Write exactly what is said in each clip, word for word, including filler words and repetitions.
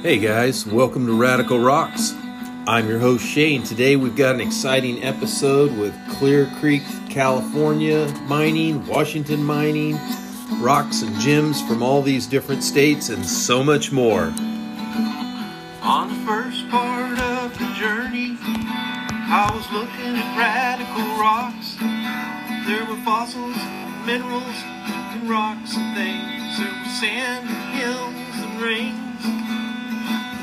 Hey guys, welcome to Radical Rocks. I'm your host Shay, and today we've got an exciting episode with Clear Creek, California mining, Washington mining, rocks and gems from all these different states, and so much more. On the first part of the journey, I was looking at radical rocks. There were fossils, minerals, and rocks and things. There were sand and hills and rings.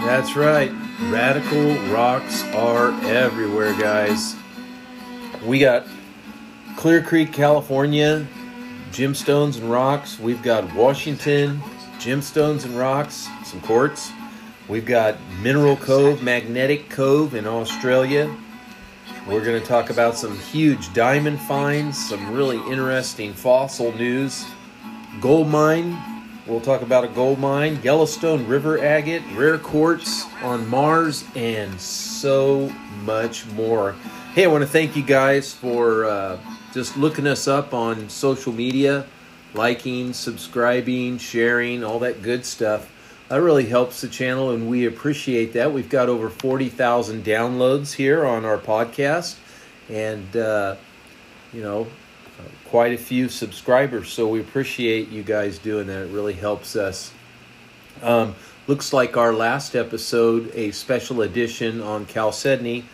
That's right. Radical rocks are everywhere, guys. We got Clear Creek, California, gemstones and rocks. We've got Washington, gemstones and rocks, some quartz. We've got Mineral Cove, Magnetic Cove in Australia. We're going to talk about some huge diamond finds, some really interesting fossil news. Gold mine. We'll talk about a gold mine, Yellowstone River agate, rare quartz on Mars, and so much more. Hey, I want to thank you guys for uh, just looking us up on social media, liking, subscribing, sharing, all that good stuff. That really helps the channel, and we appreciate that. We've got over forty thousand downloads here on our podcast, and, uh, you know, quite a few subscribers, so we appreciate you guys doing that. It really helps us. Um, looks like our last episode, a special edition on chalcedony,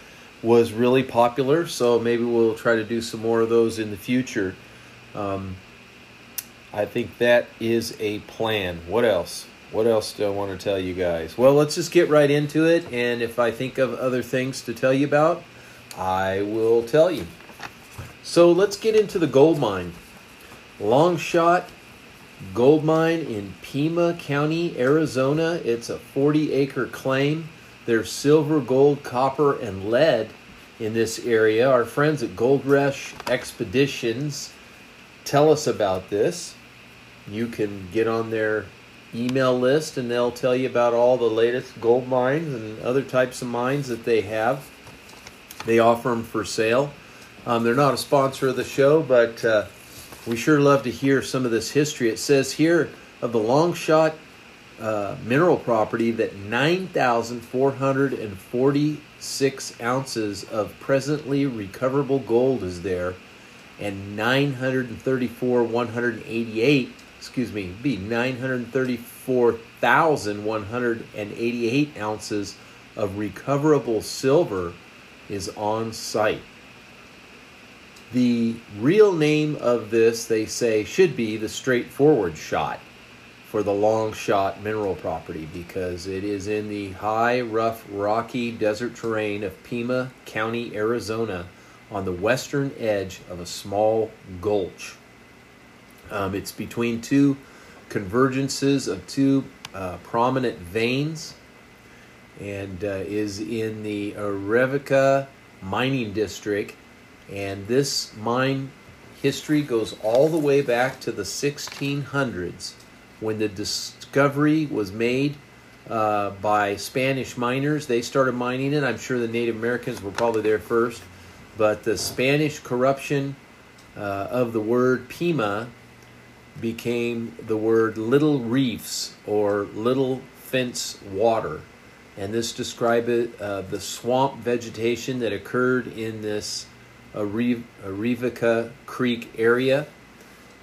was really popular, so maybe we'll try to do some more of those in the future. Um, I think that is a plan. What else? What else do I want to tell you guys? Well, let's just get right into it, and if I think of other things to tell you about, I will tell you. So let's get into the gold mine. Long Shot Gold Mine in Pima County, Arizona. It's a forty acre claim. There's silver, gold, copper, and lead in this area. Our friends at Gold Rush Expeditions tell us about this. You can get on their email list and they'll tell you about all the latest gold mines and other types of mines that they have. They offer them for sale. Um, they're not a sponsor of the show, but uh, we sure love to hear some of this history. It says here of the Long Shot uh, mineral property that nine thousand four hundred forty-six ounces of presently recoverable gold is there, and nine hundred thirty-four thousand one hundred eighty-eight, excuse me, be nine hundred thirty-four thousand one hundred eighty-eight ounces of recoverable silver is on site. The real name of this, they say, should be the straightforward shot for the Long Shot mineral property, because it is in the high, rough, rocky desert terrain of Pima County, Arizona, on the western edge of a small gulch. Um, it's between two convergences of two uh, prominent veins, and uh, is in the Arivaca Mining District. And this mine history goes all the way back to the sixteen hundreds, when the discovery was made uh, by Spanish miners. They started mining it. I'm sure the Native Americans were probably there first. But the Spanish corruption uh, of the word Pima became the word Little Reefs, or Little Fence Water. And this describes uh, the swamp vegetation that occurred in this Arivaca Creek area,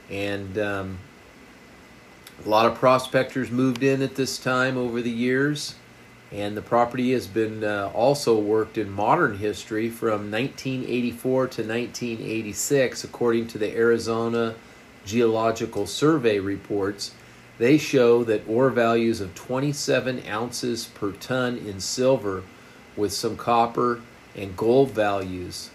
and um, a lot of prospectors moved in at this time over the years, and the property has been uh, also worked in modern history from nineteen eighty-four to nineteen eighty-six, according to the Arizona Geological Survey reports. They show that ore values of twenty-seven ounces per ton in silver, with some copper and gold values.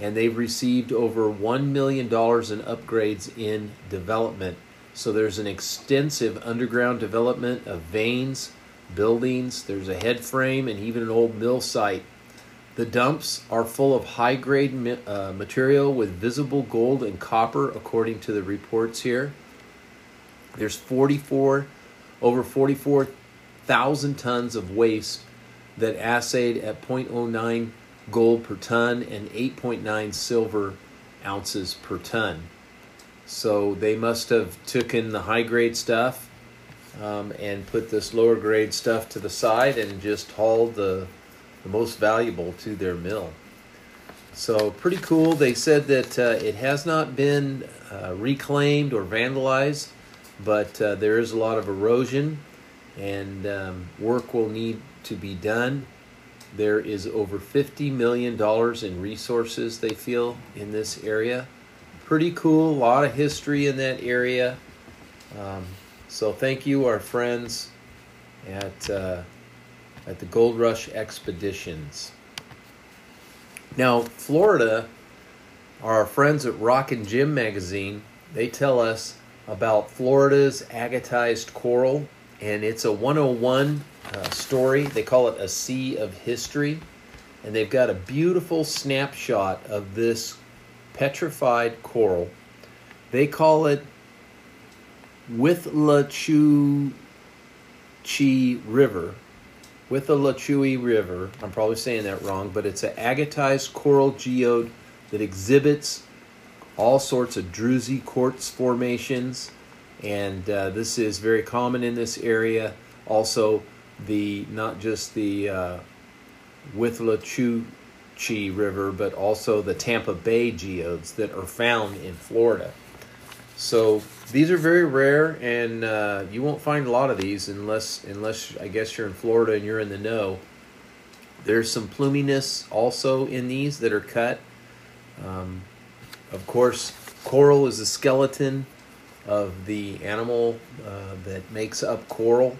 And they've received over one million dollars in upgrades in development. So there's an extensive underground development of veins, buildings. There's a head frame and even an old mill site. The dumps are full of high-grade uh, material with visible gold and copper, according to the reports here. There's forty-four, over forty-four thousand tons of waste that assayed at zero point zero nine gold per ton and eight point nine silver ounces per ton. So they must have taken the high-grade stuff um, and put this lower-grade stuff to the side and just hauled the... the most valuable to their mill. So pretty cool. They said that uh, it has not been uh, reclaimed or vandalized, but uh, there is a lot of erosion and um, work will need to be done. There is over fifty million dollars in resources, they feel, in this area. Pretty cool, a lot of history in that area. Um, so thank you, our friends at uh, at the Gold Rush Expeditions. Now, Florida, our friends at Rock and Gym Magazine, they tell us about Florida's agatized coral, and it's a one oh one uh, story. They call it A Sea of History, and they've got a beautiful snapshot of this petrified coral. They call it Withlacoochee River, Withlacoochee River, I'm probably saying that wrong, but it's an agatized coral geode that exhibits all sorts of druzy quartz formations, and uh, this is very common in this area. Also, the not just the uh, Withlacoochee River, but also the Tampa Bay geodes that are found in Florida. So these are very rare, and uh, you won't find a lot of these unless, unless I guess you're in Florida and you're in the know. There's some pluminess also in these that are cut. Um, of course, coral is the skeleton of the animal uh, that makes up coral,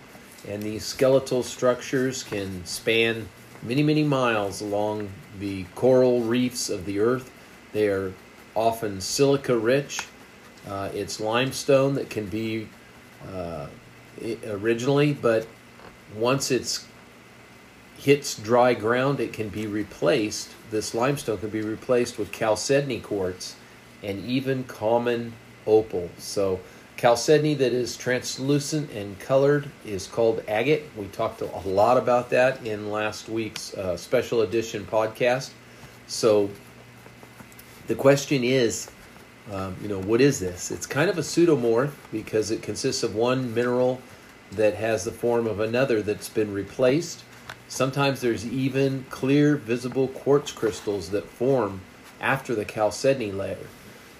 and these skeletal structures can span many, many miles along the coral reefs of the earth. They are often silica-rich. Uh, it's limestone that can be uh, originally, but once it hits dry ground, it can be replaced. This limestone can be replaced with chalcedony quartz and even common opal. So chalcedony that is translucent and colored is called agate. We talked a lot about that in last week's uh, special edition podcast. So the question is, Um, you know, what is this? It's kind of a pseudomorph because it consists of one mineral that has the form of another that's been replaced. Sometimes there's even clear, visible quartz crystals that form after the chalcedony layer.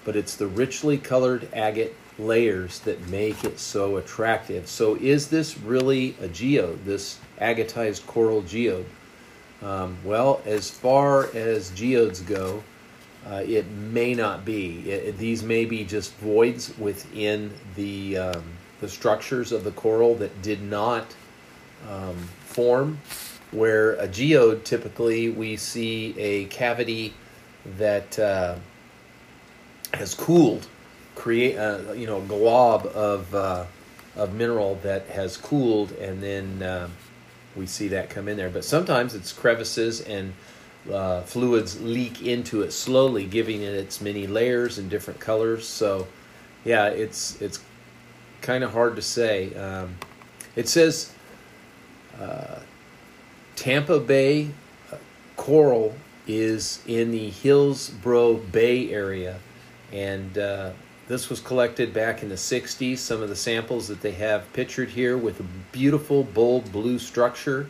But it's the richly colored agate layers that make it so attractive. So is this really a geode, this agatized coral geode? Um, well, as far as geodes go, Uh, it may not be. It, these may be just voids within the um, the structures of the coral that did not um, form. Where a geode, typically we see a cavity that uh, has cooled, create uh, you know glob of uh, of mineral that has cooled, and then uh, we see that come in there. But sometimes it's crevices and Uh, fluids leak into it slowly, giving it its many layers and different colors. So, yeah, it's it's kind of hard to say. Um, it says uh, Tampa Bay coral is in the Hillsborough Bay area, and uh, this was collected back in the sixties. Some of the samples that they have pictured here with a beautiful bold blue structure.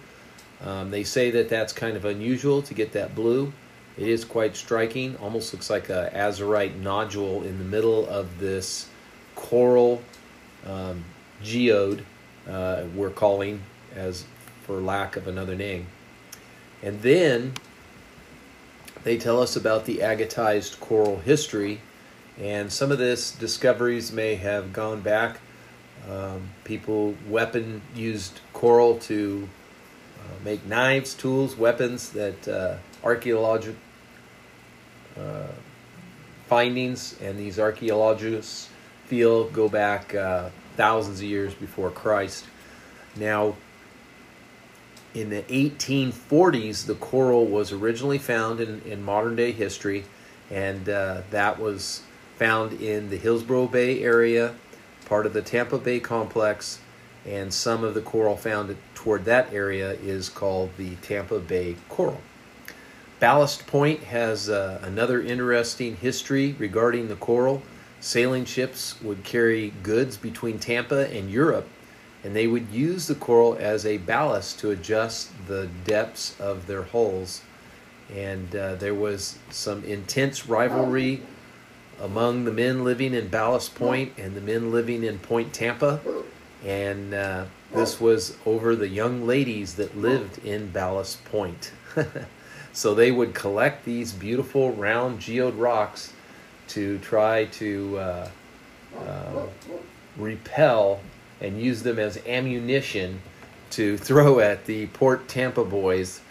Um, they say that that's kind of unusual to get that blue. It is quite striking. Almost looks like a azurite nodule in the middle of this coral um, geode, uh, we're calling as for lack of another name. And then they tell us about the agatized coral history. And some of this discoveries may have gone back. Um, people weapon used coral to Uh, make knives, tools, weapons that uh, archaeological uh, findings, and these archaeologists feel go back uh, thousands of years before Christ. Now, in the eighteen forties, the coral was originally found in, in modern-day history, and uh, that was found in the Hillsborough Bay area, part of the Tampa Bay complex, and some of the coral found toward that area is called the Tampa Bay coral. Ballast Point has uh, another interesting history regarding the coral. Sailing ships would carry goods between Tampa and Europe, and they would use the coral as a ballast to adjust the depths of their hulls. And uh, there was some intense rivalry among the men living in Ballast Point and the men living in Point Tampa. And uh, this was over the young ladies that lived in Ballast Point. So they would collect these beautiful round geode rocks to try to uh, uh, repel and use them as ammunition to throw at the Port Tampa boys.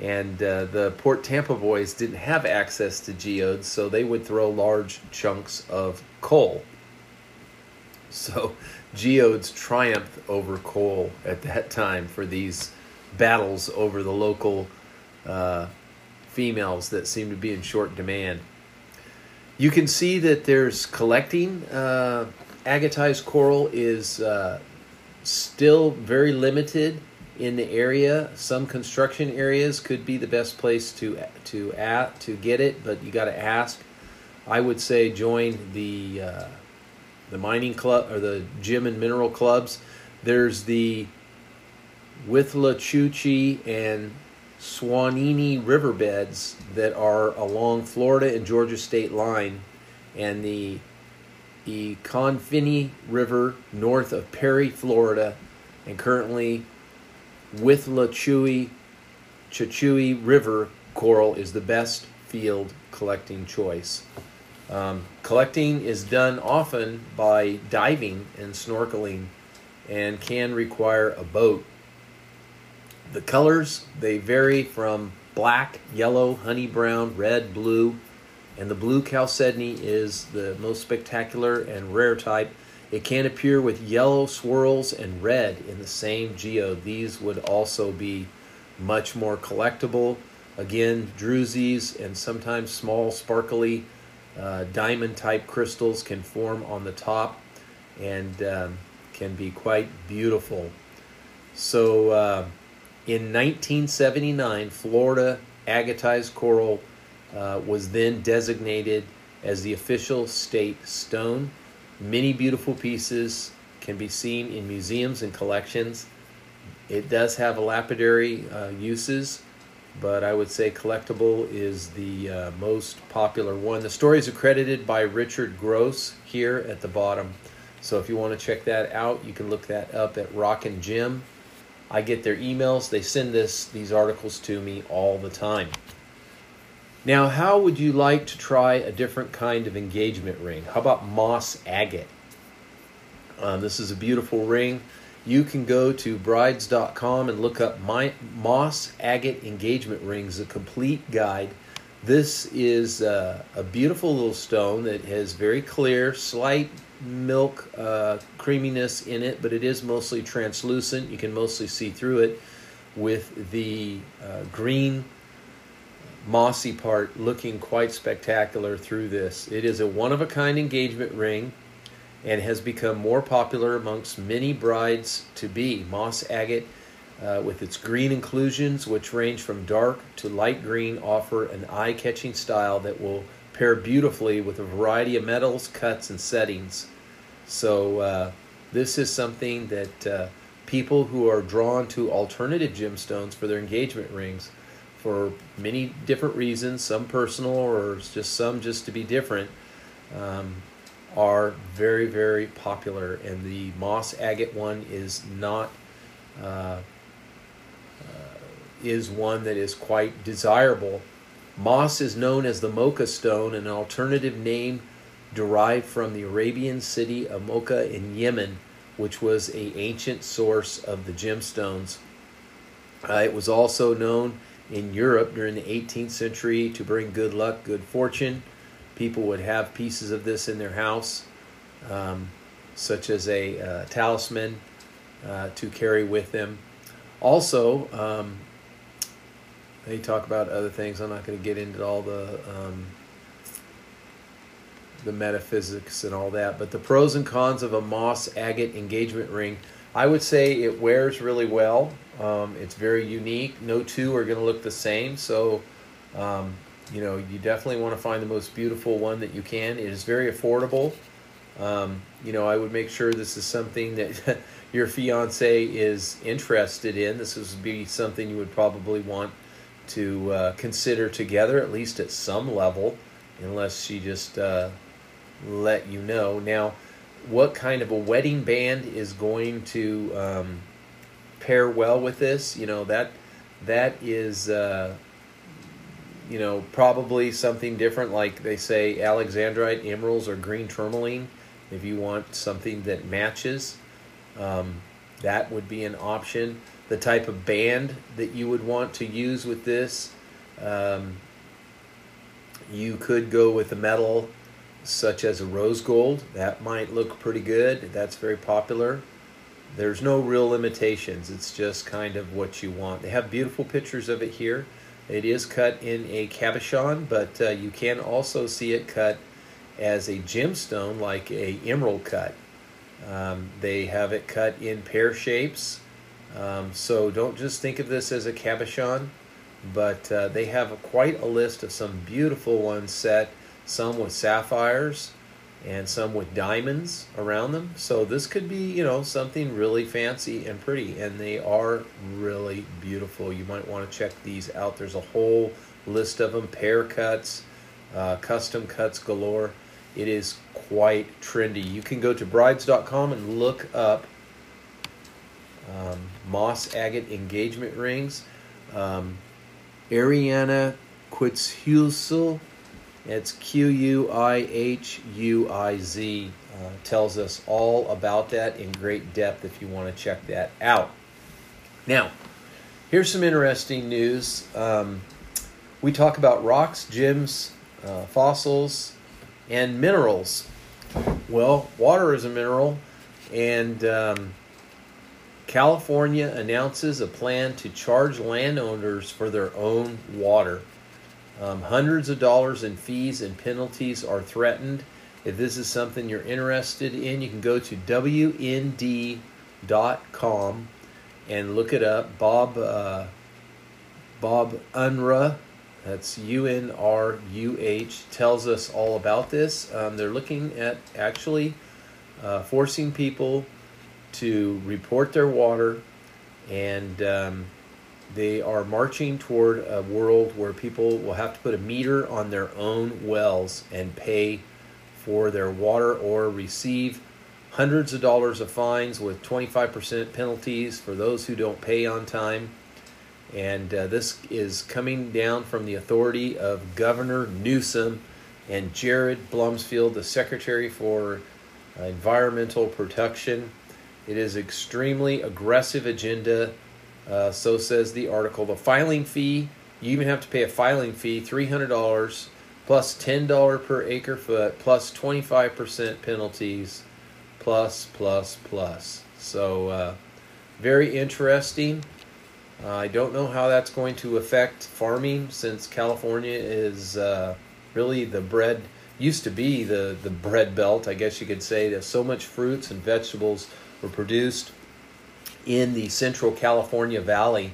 And uh, the Port Tampa boys didn't have access to geodes, so they would throw large chunks of coal. So geodes triumphed over coal at that time for these battles over the local uh, females that seemed to be in short demand. You can see that there's collecting. Uh, agatized coral is uh, still very limited in the area. Some construction areas could be the best place to to at to get it, but you got to ask. I would say join the uh, the mining club or the gym and mineral clubs. There's the Withlacoochee and Swanee riverbeds that are along Florida and Georgia state line, and the Econfini River north of Perry, Florida, and currently Withlacoochee River coral is the best field collecting choice. Um, collecting is done often by diving and snorkeling and can require a boat. The colors, they vary from black, yellow, honey brown, red, blue, and the blue chalcedony is the most spectacular and rare type. It can appear with yellow swirls and red in the same geode. These would also be much more collectible. Again, druzies and sometimes small sparkly uh, diamond-type crystals can form on the top and um, can be quite beautiful. So uh, in nineteen seventy-nine, Florida agatized coral uh, was then designated as the official state stone. Many beautiful pieces can be seen in museums and collections. It does have lapidary uh, uses, but I would say collectible is the uh, most popular one. The story is accredited by Richard Gross here at the bottom. So if you want to check that out, you can look that up at Rock and Gym. I get their emails. They send this these articles to me all the time. Now, how would you like to try a different kind of engagement ring? How about moss agate? Um, this is a beautiful ring. You can go to brides dot com and look up my moss agate engagement rings, a complete guide. This is uh, a beautiful little stone that has very clear, slight milk uh, creaminess in it, but it is mostly translucent. You can mostly see through it with the uh, green mossy part looking quite spectacular through this. It is a one-of-a-kind engagement ring and has become more popular amongst many brides-to-be. Moss agate, uh, with its green inclusions, which range from dark to light green, offer an eye-catching style that will pair beautifully with a variety of metals, cuts, and settings. So uh, this is something that uh, people who are drawn to alternative gemstones for their engagement rings, for many different reasons, some personal or just some just to be different, um, are very, very popular. And the moss agate one is not, uh, uh, is one that is quite desirable. Moss is known as the Mocha stone, an alternative name derived from the Arabian city of Mocha in Yemen, which was an ancient source of the gemstones. Uh, it was also known in Europe during the eighteenth century to bring good luck, good fortune. People would have pieces of this in their house, um, such as a uh, talisman uh, to carry with them. Also, um, they talk about other things. I'm not going to get into all the um, the metaphysics and all that, but the pros and cons of a moss agate engagement ring. I would say it wears really well. Um, it's very unique. No two are going to look the same. So, um, you know, you definitely want to find the most beautiful one that you can. It is very affordable. Um, you know, I would make sure this is something that your fiance is interested in. This would be something you would probably want to uh, consider together, at least at some level, unless she just uh, let you know. Now, what kind of a wedding band is going to um, pair well with this? You know, that that is, uh, you know, probably something different. Like they say, alexandrite, emeralds, or green tourmaline. If you want something that matches, um, that would be an option. The type of band that you would want to use with this, um, you could go with a metal such as a rose gold. That might look pretty good. That's very popular. There's no real limitations. It's just kind of what you want. They have beautiful pictures of it here. It is cut in a cabochon, but uh, you can also see it cut as a gemstone, like a emerald cut. Um, they have it cut in pear shapes. Um, so don't just think of this as a cabochon, but uh, they have a, quite a list of some beautiful ones set, some with sapphires and some with diamonds around them. So this could be, you know, something really fancy and pretty, and they are really beautiful. You might want to check these out. There's a whole list of them, pear cuts, uh, custom cuts galore. It is quite trendy. You can go to brides dot com and look up um, moss agate engagement rings. Um, Ariana Quitzhuizel, it's Q U I H U I Z, uh, tells us all about that in great depth if you want to check that out. Now, here's some interesting news. Um, we talk about rocks, gems, uh, fossils, and minerals. Well, water is a mineral, and um, California announces a plan to charge landowners for their own water. Um, hundreds of dollars in fees and penalties are threatened. If this is something you're interested in, you can go to W N D dot com and look it up. Bob uh, Bob Unruh, that's U N R U H, tells us all about this. Um, they're looking at actually uh, forcing people to report their water, and um, they are marching toward a world where people will have to put a meter on their own wells and pay for their water, or receive hundreds of dollars of fines with twenty-five percent penalties for those who don't pay on time. And uh, this is coming down from the authority of Governor Newsom and Jared Blumsfield, the Secretary for uh, Environmental Protection. It is extremely aggressive agenda. Uh, so says the article. The filing fee, you even have to pay a filing fee, three hundred dollars, plus ten dollars per acre foot, plus twenty-five percent penalties, plus, plus, plus. So uh, very interesting. Uh, I don't know how that's going to affect farming, since California is uh, really the bread, used to be the, the bread belt, I guess you could say. There's so much fruits and vegetables were produced in the central California valley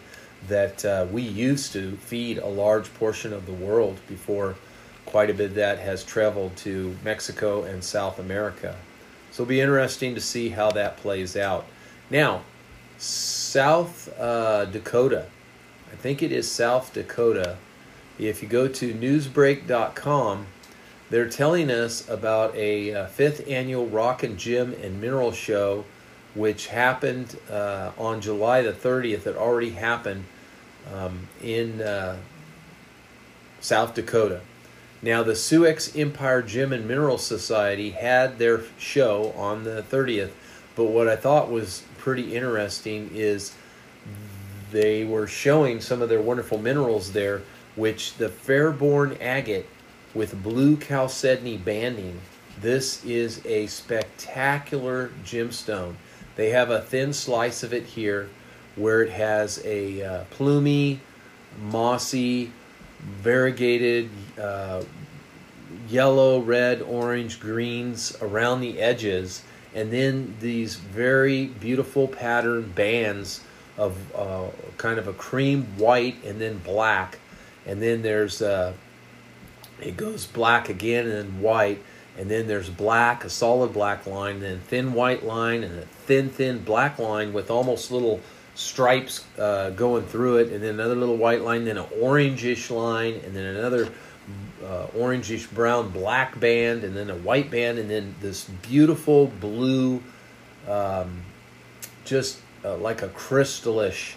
that uh, we used to feed a large portion of the world before quite a bit of that has traveled to Mexico and South America. So it'll be interesting to see how that plays out. Now, South uh, Dakota, I think it is South Dakota, if you go to newsbreak dot com, they're telling us about a, a fifth annual Rock and Gym and Mineral Show, which happened uh, on July the thirtieth. It already happened um, in uh, South Dakota. Now, the Sioux Empire Gem and Mineral Society had their show on the thirtieth, but what I thought was pretty interesting is they were showing some of their wonderful minerals there, which the Fairburn Agate with blue chalcedony banding. This is a spectacular gemstone. They have a thin slice of it here where it has a uh, plumy, mossy, variegated uh, yellow, red, orange, greens around the edges, and then these very beautiful pattern bands of uh, kind of a cream white and then black, and then there's uh, it goes black again and then white, and then there's black, a solid black line, then thin white line, and a thin thin black line with almost little stripes uh, going through it, and then another little white line, then an orangish line, and then another uh, orangish brown black band, and then a white band, and then this beautiful blue, um, just uh, like a crystallish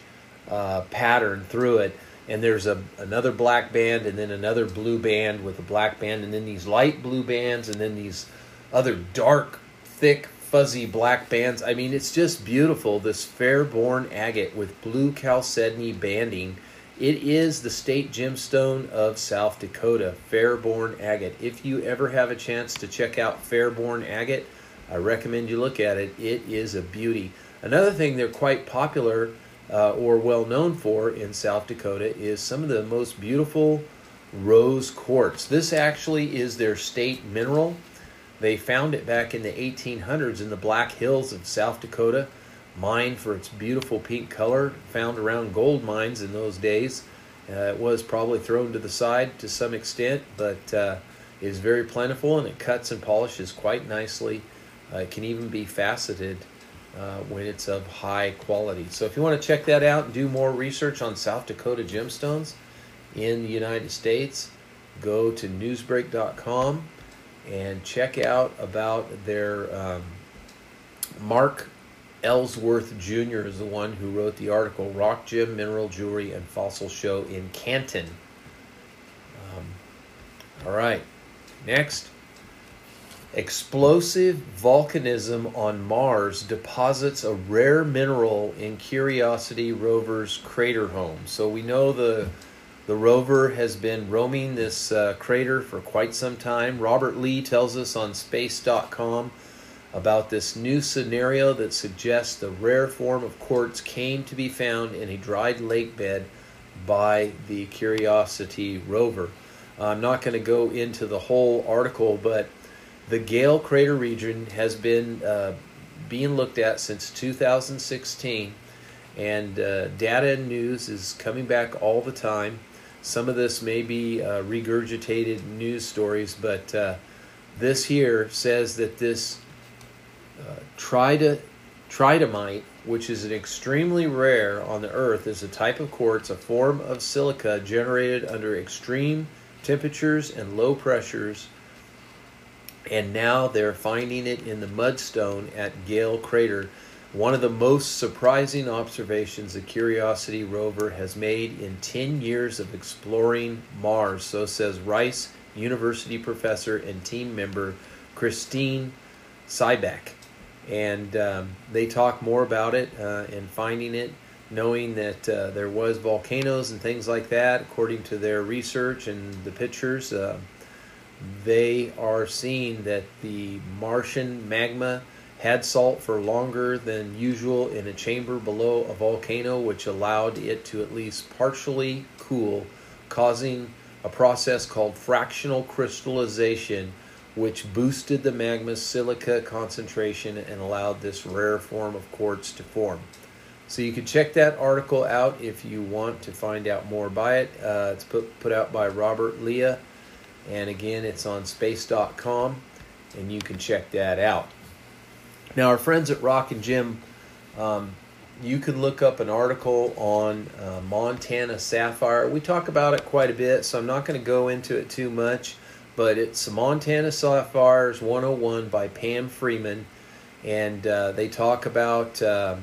uh, pattern through it. And there's a another black band, and then another blue band with a black band, and then these light blue bands, and then these other dark, thick, fuzzy black bands. I mean, it's just beautiful, this Fairburn agate with blue chalcedony banding. It is the state gemstone of South Dakota, Fairburn agate. If you ever have a chance to check out Fairburn agate, I recommend you look at it. It is a beauty. Another thing they're quite popular uh, or well known for in South Dakota is some of the most beautiful rose quartz. This actually is their state mineral. They found it back in the eighteen hundreds in the Black Hills of South Dakota, mined for its beautiful pink color, found around gold mines in those days. Uh, it was probably thrown to the side to some extent, but uh, it is very plentiful, and it cuts and polishes quite nicely. Uh, it can even be faceted uh, when it's of high quality. So if you want to check that out and do more research on South Dakota gemstones in the United States, go to newsbreak dot com. and check out about their, um, Mark Ellsworth Junior is the one who wrote the article, Rock Gym, Mineral Jewelry, and Fossil Show in Canton. Um, all right, next. Explosive volcanism on Mars deposits a rare mineral in Curiosity rover's crater home. So we know the... The rover has been roaming this uh, crater for quite some time. Robert Lee tells us on space dot com about this new scenario that suggests the rare form of quartz came to be found in a dried lake bed by the Curiosity rover. I'm not going to go into the whole article, but the Gale Crater region has been uh, being looked at since two thousand sixteen, and uh, data and news is coming back all the time. Some of this may be uh, regurgitated news stories, but uh, this here says that this uh, tritomite, which is an extremely rare on the Earth, is a type of quartz, a form of silica generated under extreme temperatures and low pressures, and now they're finding it in the mudstone at Gale Crater. One of the most surprising observations the Curiosity rover has made in ten years of exploring Mars, so says Rice University professor and team member Christine Sybeck. And um, they talk more about it uh, and finding it, knowing that uh, there was volcanoes and things like that. According to their research and the pictures, uh, they are seeing that the Martian magma had salt for longer than usual in a chamber below a volcano, which allowed it to at least partially cool, causing a process called fractional crystallization, which boosted the magma's silica concentration and allowed this rare form of quartz to form. So you can check that article out if you want to find out more by it. Uh, it's put, put out by Robert Lee, and again, it's on space dot com, and you can check that out. Now, our friends at Rock and Gym, um, you can look up an article on uh, Montana sapphire. We talk about it quite a bit, so I'm not going to go into it too much, but it's Montana Sapphires one oh one by Pam Freeman, and uh, they talk about uh,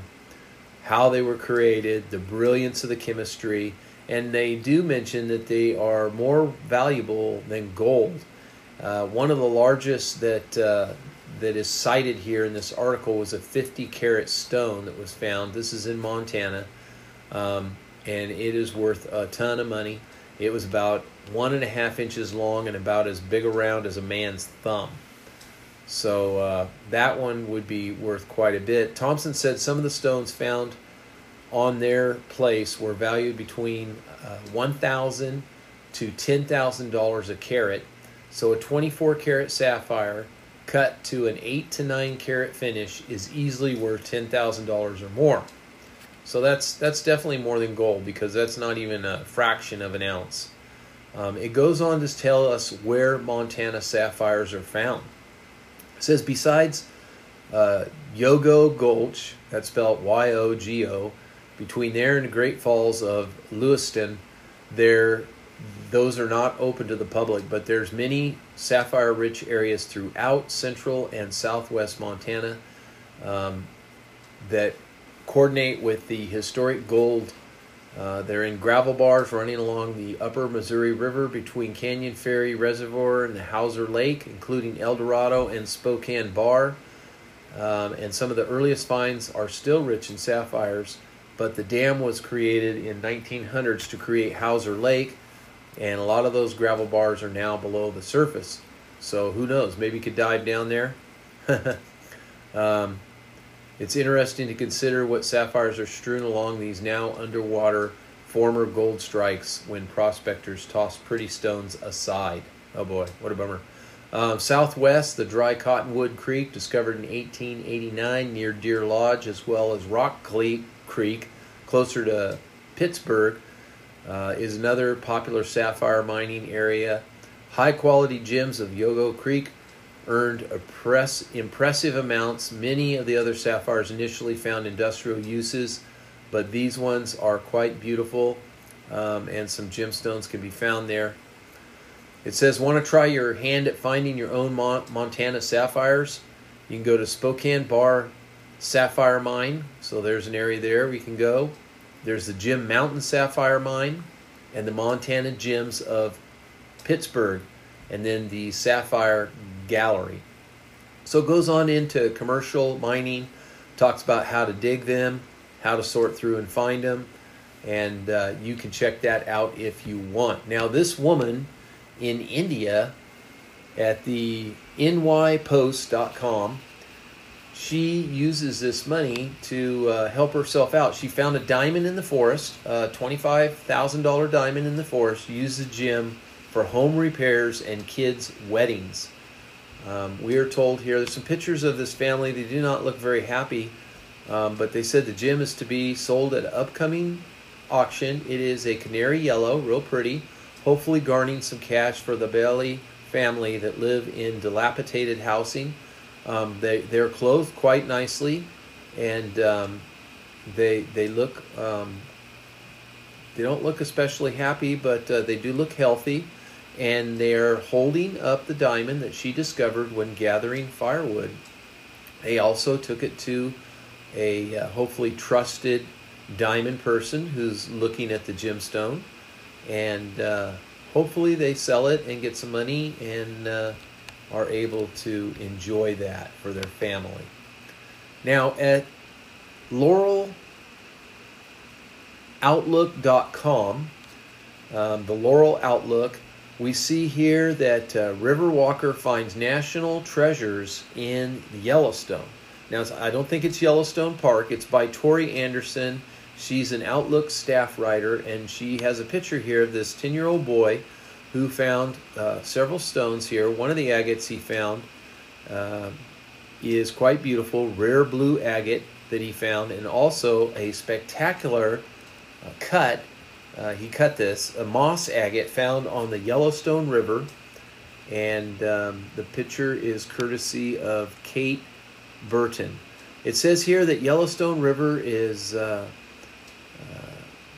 how they were created, the brilliance of the chemistry, and they do mention that they are more valuable than gold. Uh, one of the largest that... Uh, that is cited here in this article was a fifty carat stone that was found. This is in Montana, um, and it is worth a ton of money. It was about one and a half inches long and about as big around as a man's thumb. So uh, that one would be worth quite a bit. Thompson said some of the stones found on their place were valued between uh, one thousand dollars to ten thousand dollars a carat. So a twenty-four karat sapphire cut to an eight to nine karat finish is easily worth ten thousand dollars or more. So that's that's definitely more than gold, because that's not even a fraction of an ounce. Um, it goes on to tell us where Montana sapphires are found. It says besides uh, Yogo Gulch, that's spelled Y O G O, between there and the Great Falls of Lewiston, there those are not open to the public, but there's many sapphire-rich areas throughout central and southwest Montana um, that coordinate with the historic gold. Uh, they're in gravel bars running along the upper Missouri River between Canyon Ferry Reservoir and the Hauser Lake, including El Dorado and Spokane Bar. Um, and some of the earliest finds are still rich in sapphires, but the dam was created in nineteen hundreds to create Hauser Lake, and a lot of those gravel bars are now below the surface. So who knows, maybe you could dive down there. um, It's interesting to consider what sapphires are strewn along these now underwater former gold strikes when prospectors toss pretty stones aside. Oh boy, what a bummer. Um, southwest, the dry Cottonwood Creek, discovered in eighteen eighty-nine near Deer Lodge, as well as Rock Creek, closer to Pittsburgh, uh, is another popular sapphire mining area. High-quality gems of Yogo Creek earned impressive amounts. Many of the other sapphires initially found industrial uses, but these ones are quite beautiful, um, and some gemstones can be found there. It says, want to try your hand at finding your own Mon- Montana sapphires? You can go to Spokane Bar Sapphire Mine. So there's an area there we can go. There's the Gem Mountain Sapphire Mine and the Montana Gems of Pittsburgh, and then the Sapphire Gallery. So it goes on into commercial mining, talks about how to dig them, how to sort through and find them, and uh, you can check that out if you want. Now, this woman in India at the N Y post dot com, she uses this money to uh, help herself out. She found a diamond in the forest, a twenty-five thousand dollars diamond in the forest, used the gem for home repairs and kids' weddings. Um, we are told here, there's some pictures of this family. They do not look very happy, um, but they said the gem is to be sold at an upcoming auction. It is a canary yellow, real pretty, hopefully garnering some cash for the Bailey family that live in dilapidated housing. Um, they, they're clothed quite nicely, and um, they they look, um, they don't look especially happy, but uh, they do look healthy. And they're holding up the diamond that she discovered when gathering firewood. They also took it to a uh, hopefully trusted diamond person who's looking at the gemstone. And uh, hopefully they sell it and get some money and uh, are able to enjoy that for their family. Now at laurel outlook dot com, um, the Laurel Outlook, we see here that uh, River Walker finds national treasures in Yellowstone. Now, I don't think it's Yellowstone Park. It's by Tori Anderson. She's an Outlook staff writer, and she has a picture here of this ten-year-old boy who found uh, several stones here. One of the agates he found uh, is quite beautiful, rare blue agate that he found, and also a spectacular uh, cut. Uh, he cut this, a moss agate found on the Yellowstone River, and um, the picture is courtesy of Kate Burton. It says here that Yellowstone River is uh, uh,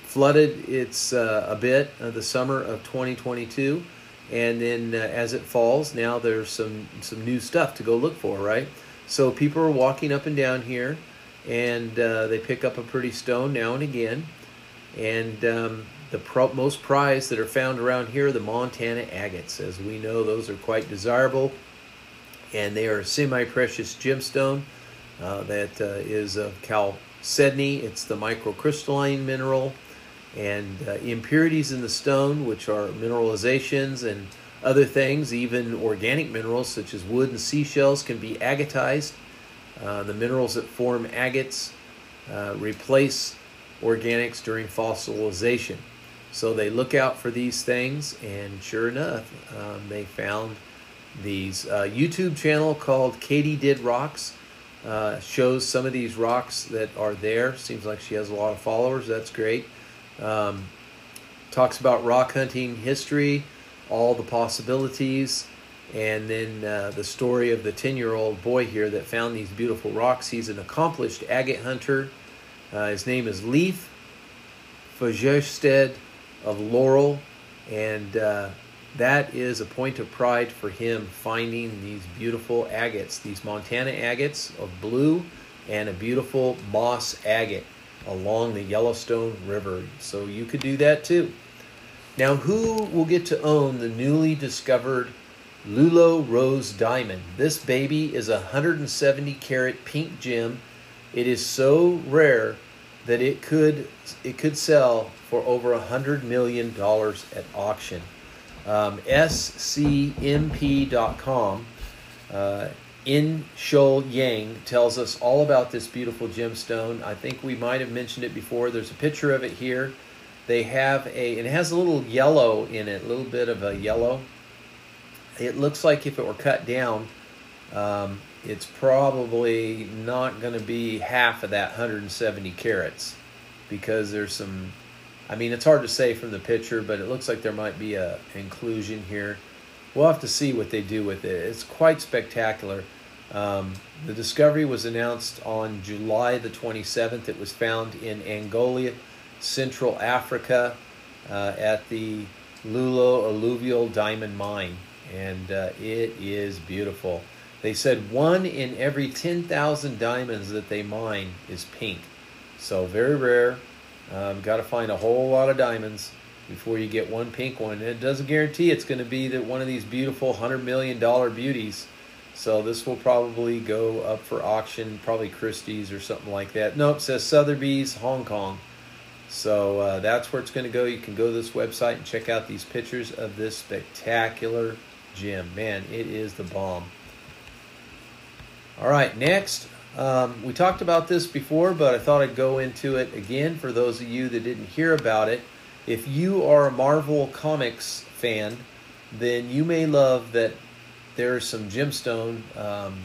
flooded it's uh, a bit uh, the summer of twenty twenty-two, and then uh, as it falls, now there's some, some new stuff to go look for, right? So people are walking up and down here, and uh, they pick up a pretty stone now and again. And um, the pro- most prized that are found around here are the Montana agates. As we know, those are quite desirable, and they are a semi-precious gemstone uh, that uh, is of chalcedony. It's the microcrystalline mineral, and uh, impurities in the stone, which are mineralizations and other things, even organic minerals such as wood and seashells, can be agatized. Uh, the minerals that form agates uh, replace organics during fossilization. So they look out for these things, and sure enough, um, they found these. Uh, YouTube channel called Katie Did Rocks uh, shows some of these rocks that are there. Seems like she has a lot of followers. That's great. Um, talks about rock hunting history, all the possibilities, and then uh, the story of the ten-year-old boy here that found these beautiful rocks. He's an accomplished agate hunter. Uh, his name is Leif Fagerstedt of Laurel, and uh, that is a point of pride for him, finding these beautiful agates, these Montana agates of blue, and a beautiful moss agate along the Yellowstone River. So you could do that too. Now, who will get to own the newly discovered Lulo Rose Diamond? This baby is a one hundred seventy carat pink gem. It is so rare that it could it could sell for over one hundred million dollars at auction. Um, S C M P dot com, uh, In Shol Yang tells us all about this beautiful gemstone. I think we might have mentioned it before. There's a picture of it here. They have a, and it has a little yellow in it, a little bit of a yellow. It looks like if it were cut down, um, it's probably not going to be half of that one hundred seventy carats, because there's some, I mean, it's hard to say from the picture, but it looks like there might be a inclusion here. We'll have to see what they do with it. It's quite spectacular. Um, the discovery was announced on July the twenty-seventh. It was found in Angola, Central Africa, uh, at the Lulo Alluvial Diamond Mine, and uh, it is beautiful. They said one in every ten thousand diamonds that they mine is pink. So very rare. Um, got to find a whole lot of diamonds before you get one pink one. And it doesn't guarantee it's going to be that one of these beautiful one hundred million dollars beauties. So this will probably go up for auction, probably Christie's or something like that. Nope, it says Sotheby's, Hong Kong. So uh, that's where it's going to go. You can go to this website and check out these pictures of this spectacular gem. Man, it is the bomb. All right, next, um, we talked about this before, but I thought I'd go into it again for those of you that didn't hear about it. If you are a Marvel Comics fan, then you may love that there are some gemstone um,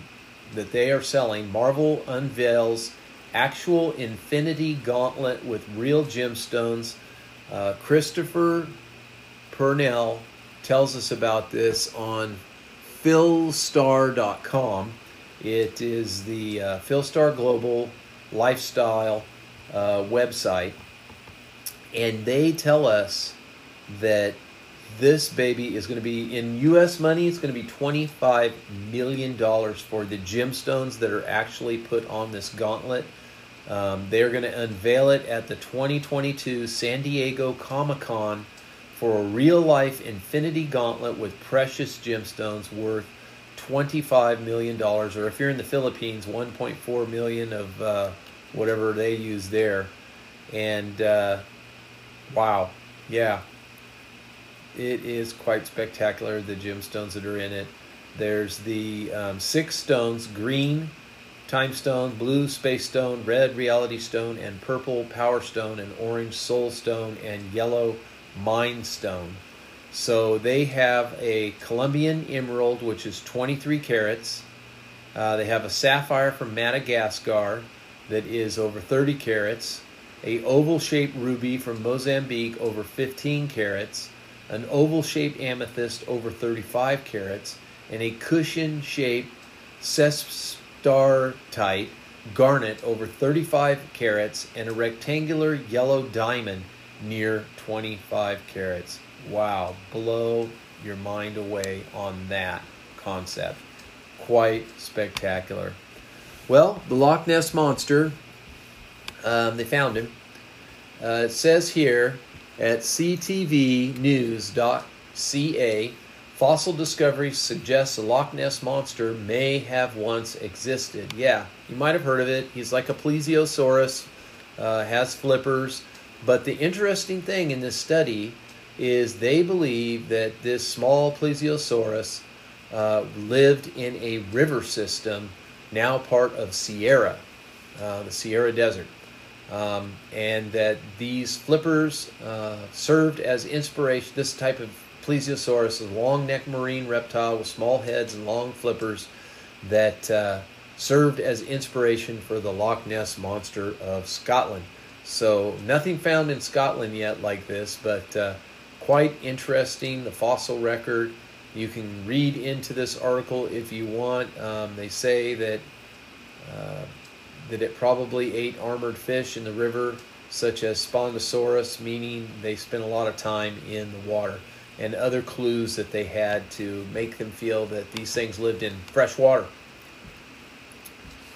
that they are selling. Marvel unveils actual Infinity Gauntlet with real gemstones. Uh, Christopher Purnell tells us about this on philstar dot com. It is the uh, Philstar Global Lifestyle uh, website, and they tell us that this baby is going to be, in U S money, it's going to be twenty-five million dollars for the gemstones that are actually put on this gauntlet. Um, they're going to unveil it at the twenty twenty-two San Diego Comic-Con for a real-life Infinity Gauntlet with precious gemstones worth twenty-five million dollars, or if you're in the Philippines, one point four million dollars of uh, whatever they use there. And uh, wow, yeah, it is quite spectacular, the gemstones that are in it. There's the um, six stones: green time stone, blue space stone, red reality stone, and purple power stone, and orange soul stone, and yellow mind stone. So they have a Colombian emerald, which is twenty-three carats. Uh, they have a sapphire from Madagascar that is over thirty carats. A oval-shaped ruby from Mozambique, over fifteen carats. An oval-shaped amethyst, over thirty-five carats. And a cushion-shaped sestarite garnet, over thirty-five carats. And a rectangular yellow diamond near twenty-five carats. Wow, blow your mind away on that concept. Quite spectacular. Well, the Loch Ness Monster, um, they found him. Uh, it says here at c t v news dot c a, fossil discovery suggests the Loch Ness Monster may have once existed. Yeah, you might have heard of it. He's like a plesiosaurus, uh, has flippers. But the interesting thing in this study is they believe that this small plesiosaurus uh, lived in a river system now part of Sierra, uh, the Sierra Desert. um, and that these flippers uh, served as inspiration. This type of plesiosaurus, a long-necked marine reptile with small heads and long flippers, that uh, served as inspiration for the Loch Ness Monster of Scotland. So nothing found in Scotland yet like this, but uh, quite interesting, the fossil record. You can read into this article if you want. Um, they say that uh, that it probably ate armored fish in the river, such as Spondosaurus, meaning they spent a lot of time in the water, and other clues that they had to make them feel that these things lived in fresh water.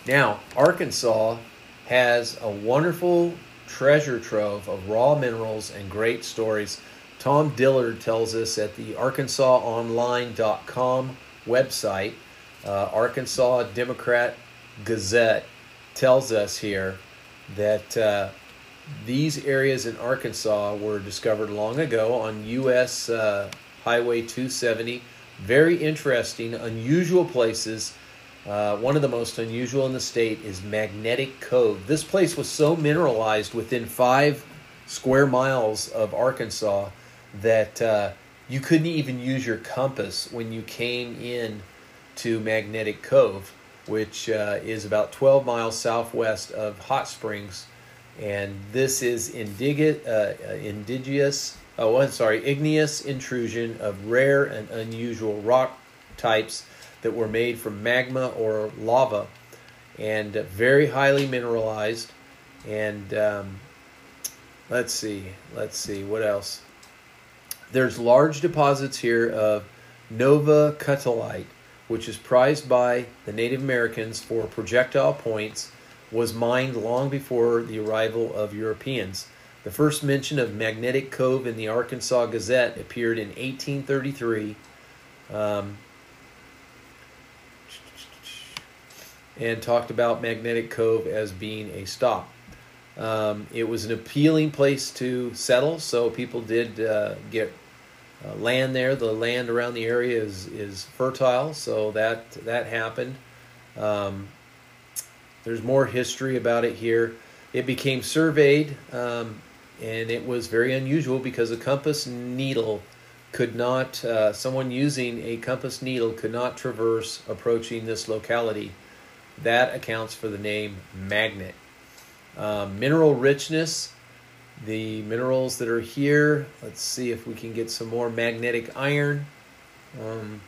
Now, Arkansas has a wonderful treasure trove of raw minerals and great stories. Tom Dillard tells us at the arkansas online dot com website, uh, Arkansas Democrat Gazette tells us here that uh, these areas in Arkansas were discovered long ago on U S Uh, Highway two seventy. Very interesting, unusual places. Uh, one of the most unusual in the state is Magnetic Cove. This place was so mineralized within five square miles of Arkansas that uh, you couldn't even use your compass when you came in to Magnetic Cove, which uh, is about twelve miles southwest of Hot Springs. And this is indig- uh, indigenous, oh, I'm sorry, igneous intrusion of rare and unusual rock types that were made from magma or lava, and very highly mineralized. And um, let's see, let's see, what else? There's large deposits here of Nova Cuttleite, which is prized by the Native Americans for projectile points, was mined long before the arrival of Europeans. The first mention of Magnetic Cove in the Arkansas Gazette appeared in eighteen thirty-three. Um, and talked about Magnetic Cove as being a stop. Um, it was an appealing place to settle, so people did uh, get uh, land there. The land around the area is, is fertile, so that, that happened. Um, there's more history about it here. It became surveyed, um, and it was very unusual because a compass needle could not, uh, someone using a compass needle could not traverse approaching this locality. That accounts for the name Magnet. Uh, mineral richness, the minerals that are here. Let's see if we can get some more magnetic iron. Um,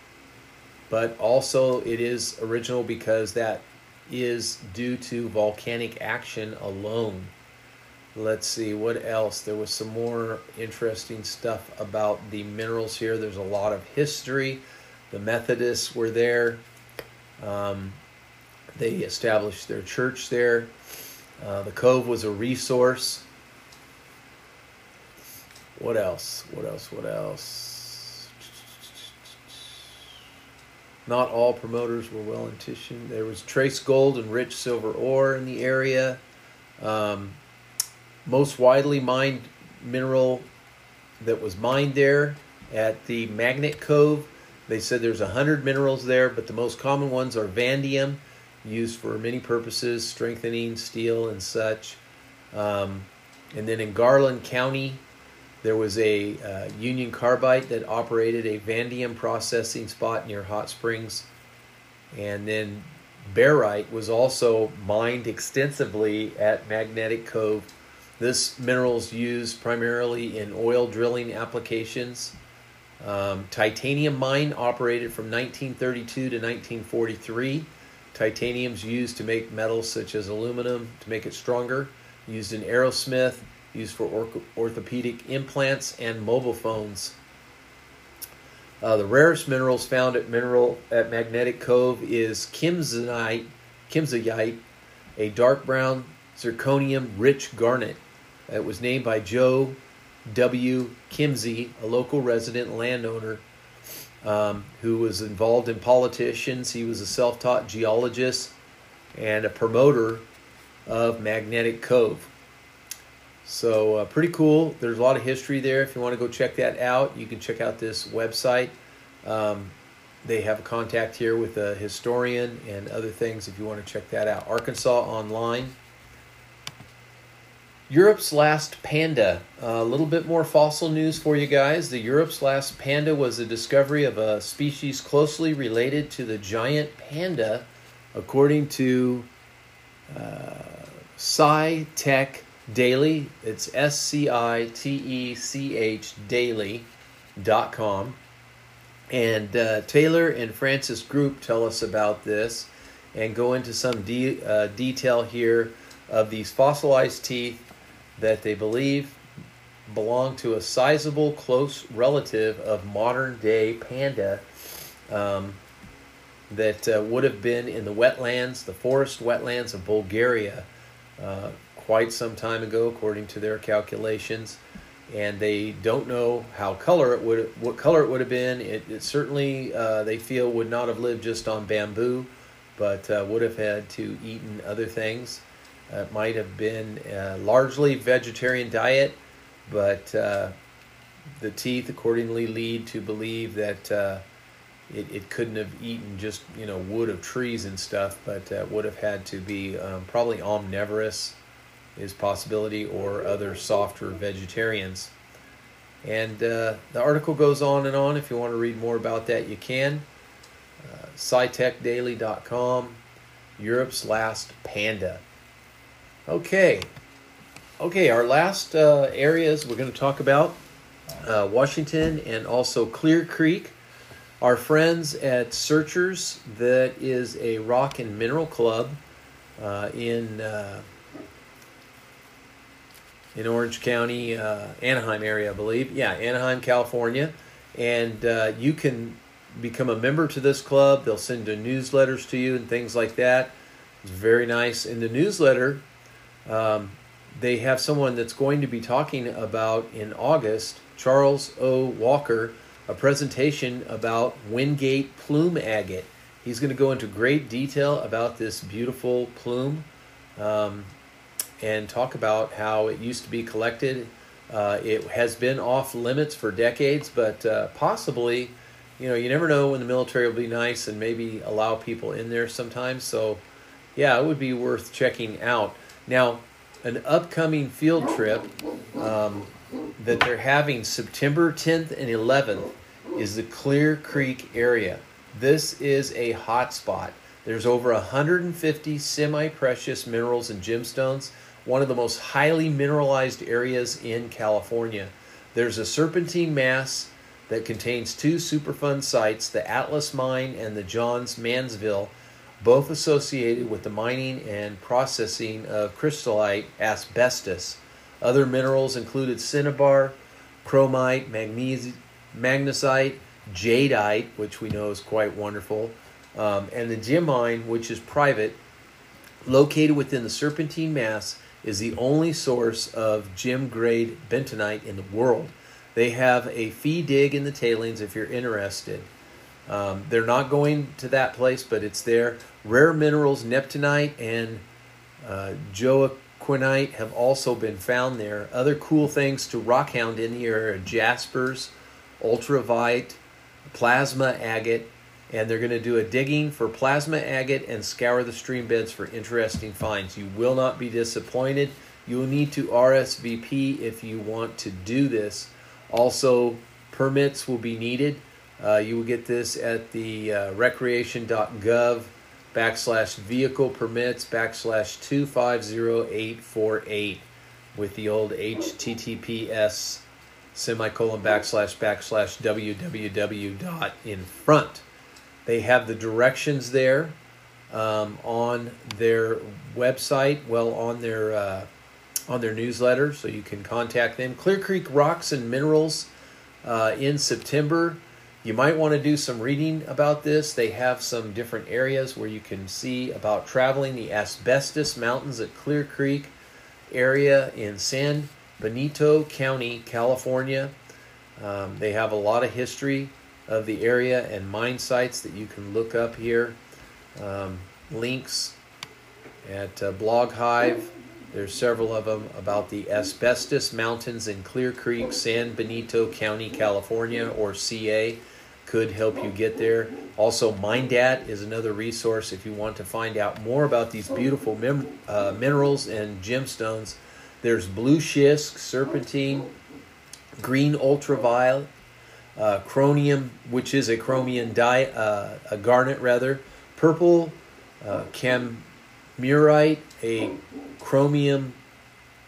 but also it is original because that is due to volcanic action alone. Let's see what else. There was some more interesting stuff about the minerals here. There's a lot of history. The Methodists were there. Um, They established their church there. Uh, the cove was a resource. What else? What else? What else? Not all promoters were well intentioned. There was trace gold and rich silver ore in the area. Um, most widely mined mineral that was mined there at the Magnet Cove. They said there's one hundred minerals there, but the most common ones are vanadium, used for many purposes, strengthening steel and such. Um, and then in Garland County, there was a uh, Union Carbide that operated a vanadium processing spot near Hot Springs. And then barite was also mined extensively at Magnetic Cove. This mineral is used primarily in oil drilling applications. Um, titanium mine operated from nineteen thirty-two to nineteen forty-three. Titanium's used to make metals such as aluminum to make it stronger, used in aerosmith, used for or- orthopedic implants and mobile phones. Uh, the rarest minerals found at mineral at Magnetic Cove is kimsonite, kimsonite, a dark brown zirconium rich garnet. It was named by Joe W. Kimsey, a local resident landowner, Um, who was involved in politicians. He was a self-taught geologist and a promoter of Magnetic Cove. So uh, pretty cool. There's a lot of history there. If you want to go check that out, you can check out this website. Um, they have a contact here with a historian and other things if you want to check that out. Arkansas Online. Europe's last panda. A little bit more fossil news for you guys. The Europe's last panda was the discovery of a species closely related to the giant panda, according to uh, SciTech Daily. It's S C I T E C H daily dot com. And uh, Taylor and Francis Group tell us about this and go into some de- uh, detail here of these fossilized teeth that they believe belong to a sizable close relative of modern-day panda um, that uh, would have been in the wetlands, the forest wetlands of Bulgaria uh, quite some time ago, according to their calculations. And they don't know how color it would what color it would have been. It, it certainly, uh, they feel, would not have lived just on bamboo, but uh, would have had to eaten other things. Uh, it might have been a largely vegetarian diet, but uh, the teeth accordingly lead to believe that uh, it, it couldn't have eaten just, you know, wood of trees and stuff, but uh, would have had to be um, probably omnivorous is possibility, or other softer vegetarians. And uh, the article goes on and on. If you want to read more about that, you can. Uh, SciTech Daily dot com, Europe's last panda. Okay. Okay, our last uh, areas we're going to talk about, uh, Washington and also Clear Creek. Our friends at Searchers, that is a rock and mineral club uh, in... Uh, in Orange County, uh, Anaheim area, I believe. Yeah, Anaheim, California. And uh, you can become a member to this club. They'll send the newsletters to you and things like that. It's very nice. In the newsletter, um, they have someone that's going to be talking about, in August, Charles O. Walker, a presentation about Wingate plume agate. He's going to go into great detail about this beautiful plume. Um and talk about how it used to be collected. Uh, it has been off limits for decades, but uh, possibly, you know, you never know when the military will be nice and maybe allow people in there sometimes. So, yeah, it would be worth checking out. Now, an upcoming field trip um, that they're having September tenth and eleventh is the Clear Creek area. This is a hot spot. There's over one hundred fifty semi-precious minerals and gemstones, one of the most highly mineralized areas in California. There's a serpentine mass that contains two Superfund sites, the Atlas Mine and the Johns Mansville, both associated with the mining and processing of crystallite asbestos. Other minerals included cinnabar, chromite, magnesi- magnesite, jadeite, which we know is quite wonderful, Um, and the Gem Mine, which is private, located within the serpentine mass, is the only source of gem-grade bentonite in the world. They have a fee dig in the tailings if you're interested. Um, they're not going to that place, but it's there. Rare minerals, neptunite and uh, joaquinite, have also been found there. Other cool things to rockhound in the area are jaspers, ultravite, plasma agate. And they're going to do a digging for plasma agate and scour the stream beds for interesting finds. You will not be disappointed. You will need to R S V P if you want to do this. Also, permits will be needed. Uh, you will get this at the uh, recreation.gov backslash vehicle permits backslash two five zero eight four eight with the old H T T P S semicolon backslash backslash www dot in front. They have the directions there um, on their website, well, on their uh, on their newsletter, so you can contact them. Clear Creek Rocks and Minerals uh, in September. You might want to do some reading about this. They have some different areas where you can see about traveling the asbestos mountains at Clear Creek area in San Benito County, California. Um, they have a lot of history of the area and mine sites that you can look up here. Um, links at uh, Blog Hive. There's several of them about the asbestos mountains in Clear Creek, San Benito County, California, or C A. Could help you get there. Also, MineDat is another resource if you want to find out more about these beautiful mem- uh, minerals and gemstones There's blue schist, serpentine, green ultraviolet, uh, chromium, which is a chromium di- uh, a garnet rather, purple uh, camurite, a chromium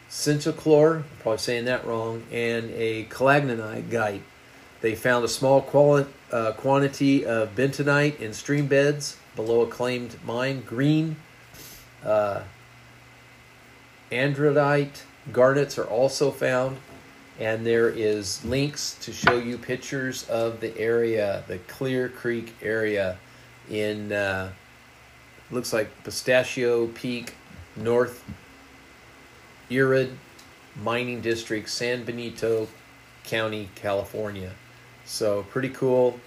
cinchlor, I'm probably saying that wrong, and a calagnonite. They found a small quali- uh, quantity of bentonite in stream beds below acclaimed mine, green, uh, andradite garnets are also found, and there is links to show you pictures of the area, the Clear Creek area in, uh, looks like Pistachio Peak, North Arid Mining District, San Benito County, California. So pretty cool.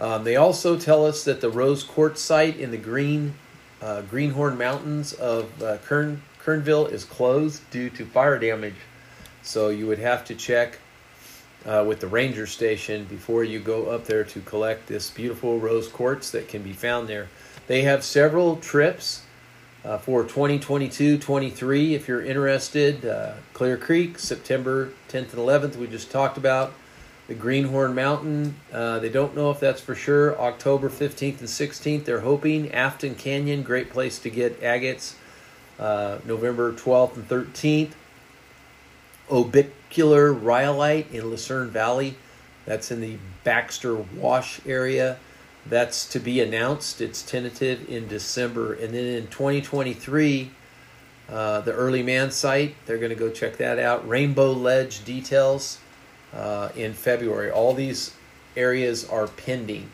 Um, they also tell us that the rose quartz site in the Green uh, Greenhorn Mountains of uh, Kern Kernville is closed due to fire damage, so you would have to check uh, with the ranger station before you go up there to collect this beautiful rose quartz that can be found there. They have several trips uh, for twenty twenty-two twenty-three if you're interested. Uh, Clear Creek, September tenth and eleventh, we just talked about. The Greenhorn Mountain, uh, they don't know if that's for sure, October fifteenth and sixteenth, they're hoping. Afton Canyon, great place to get agates. Uh, November twelfth and thirteenth, Orbicular Rhyolite in Lucerne Valley. That's in the Baxter Wash area. That's to be announced. It's tentative in December. And then in twenty twenty-three, uh, the Early Man site, they're going to go check that out. Rainbow Ledge details uh, in February. All these areas are pending.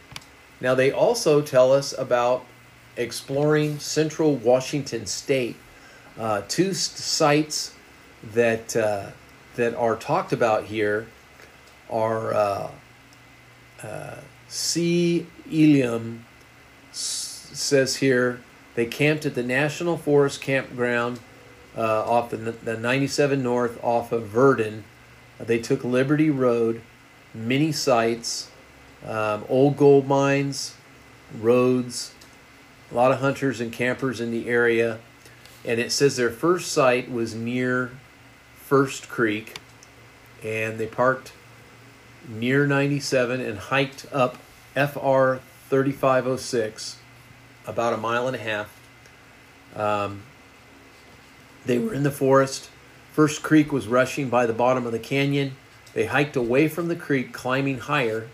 Now, they also tell us about exploring central Washington state. Uh, two sites that uh, that are talked about here are uh, uh, C. Elium s- says here they camped at the National Forest Campground uh, off the, the ninety-seven North off of Verdon. They took Liberty Road, many sites, um, old gold mines, roads, a lot of hunters and campers in the area. And it says their first site was near First Creek, and they parked near ninety-seven and hiked up F R thirty-five oh six, about a mile and a half. Um, they were in the forest. First Creek was rushing by the bottom of the canyon. They hiked away from the creek, climbing higher,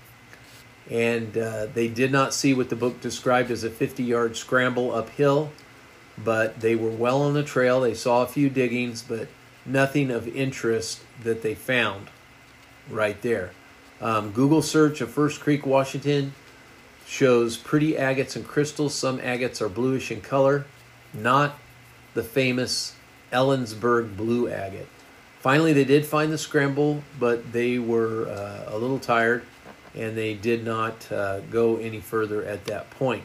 and uh, they did not see what the book described as a fifty-yard scramble uphill. But they were well on the trail. They saw a few diggings, but nothing of interest that they found right there. Um, Google search of First Creek, Washington shows pretty agates and crystals. Some agates are bluish in color, not the famous Ellensburg blue agate. Finally, they did find the scramble, but they were uh, a little tired, and they did not uh, go any further at that point.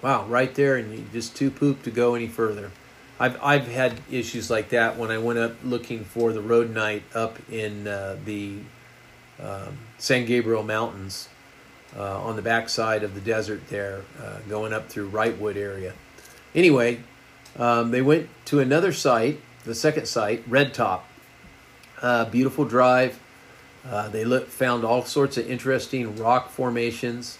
Wow, right there, and you just too poop to go any further. I've I've had issues like that when I went up looking for the rhodonite up in uh, the um, San Gabriel Mountains uh, on the backside of the desert there, uh, going up through Wrightwood area. Anyway, um, they went to another site, the second site, Red Top. Uh, beautiful drive. Uh, they look, found all sorts of interesting rock formations.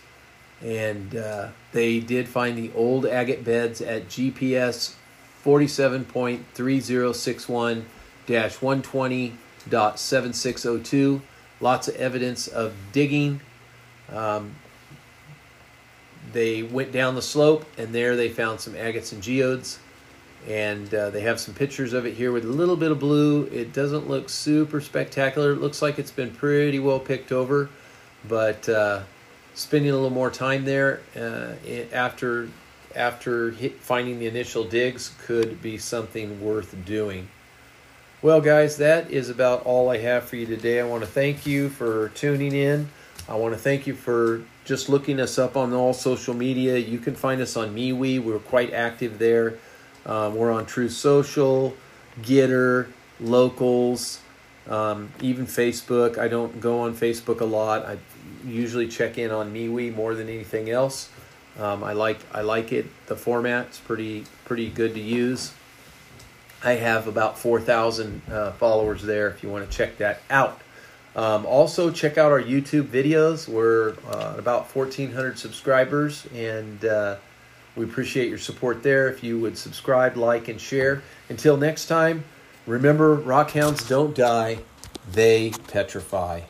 And uh, they did find the old agate beds at G P S forty-seven point three oh six one dash one twenty point seven six oh two. Lots of evidence of digging. Um, they went down the slope, and there they found some agates and geodes. And uh, they have some pictures of it here with a little bit of blue. It doesn't look super spectacular. It looks like it's been pretty well picked over, but Uh, spending a little more time there uh, after after hit, finding the initial digs could be something worth doing. Well, guys, that is about all I have for you today. I want to thank you for tuning in. I want to thank you for just looking us up on all social media. You can find us on MeWe. We're quite active there. Um, we're on True Social, Gitter, Locals, um, even Facebook. I don't go on Facebook a lot. I usually check in on MeWe more than anything else. Um, I like I like it. The format's pretty pretty good to use. I have about four thousand uh, followers there if you want to check that out. Um, also, check out our YouTube videos. We're uh, about fourteen hundred subscribers, and uh, we appreciate your support there. If you would subscribe, like, and share. Until next time, remember, rockhounds don't die, they petrify.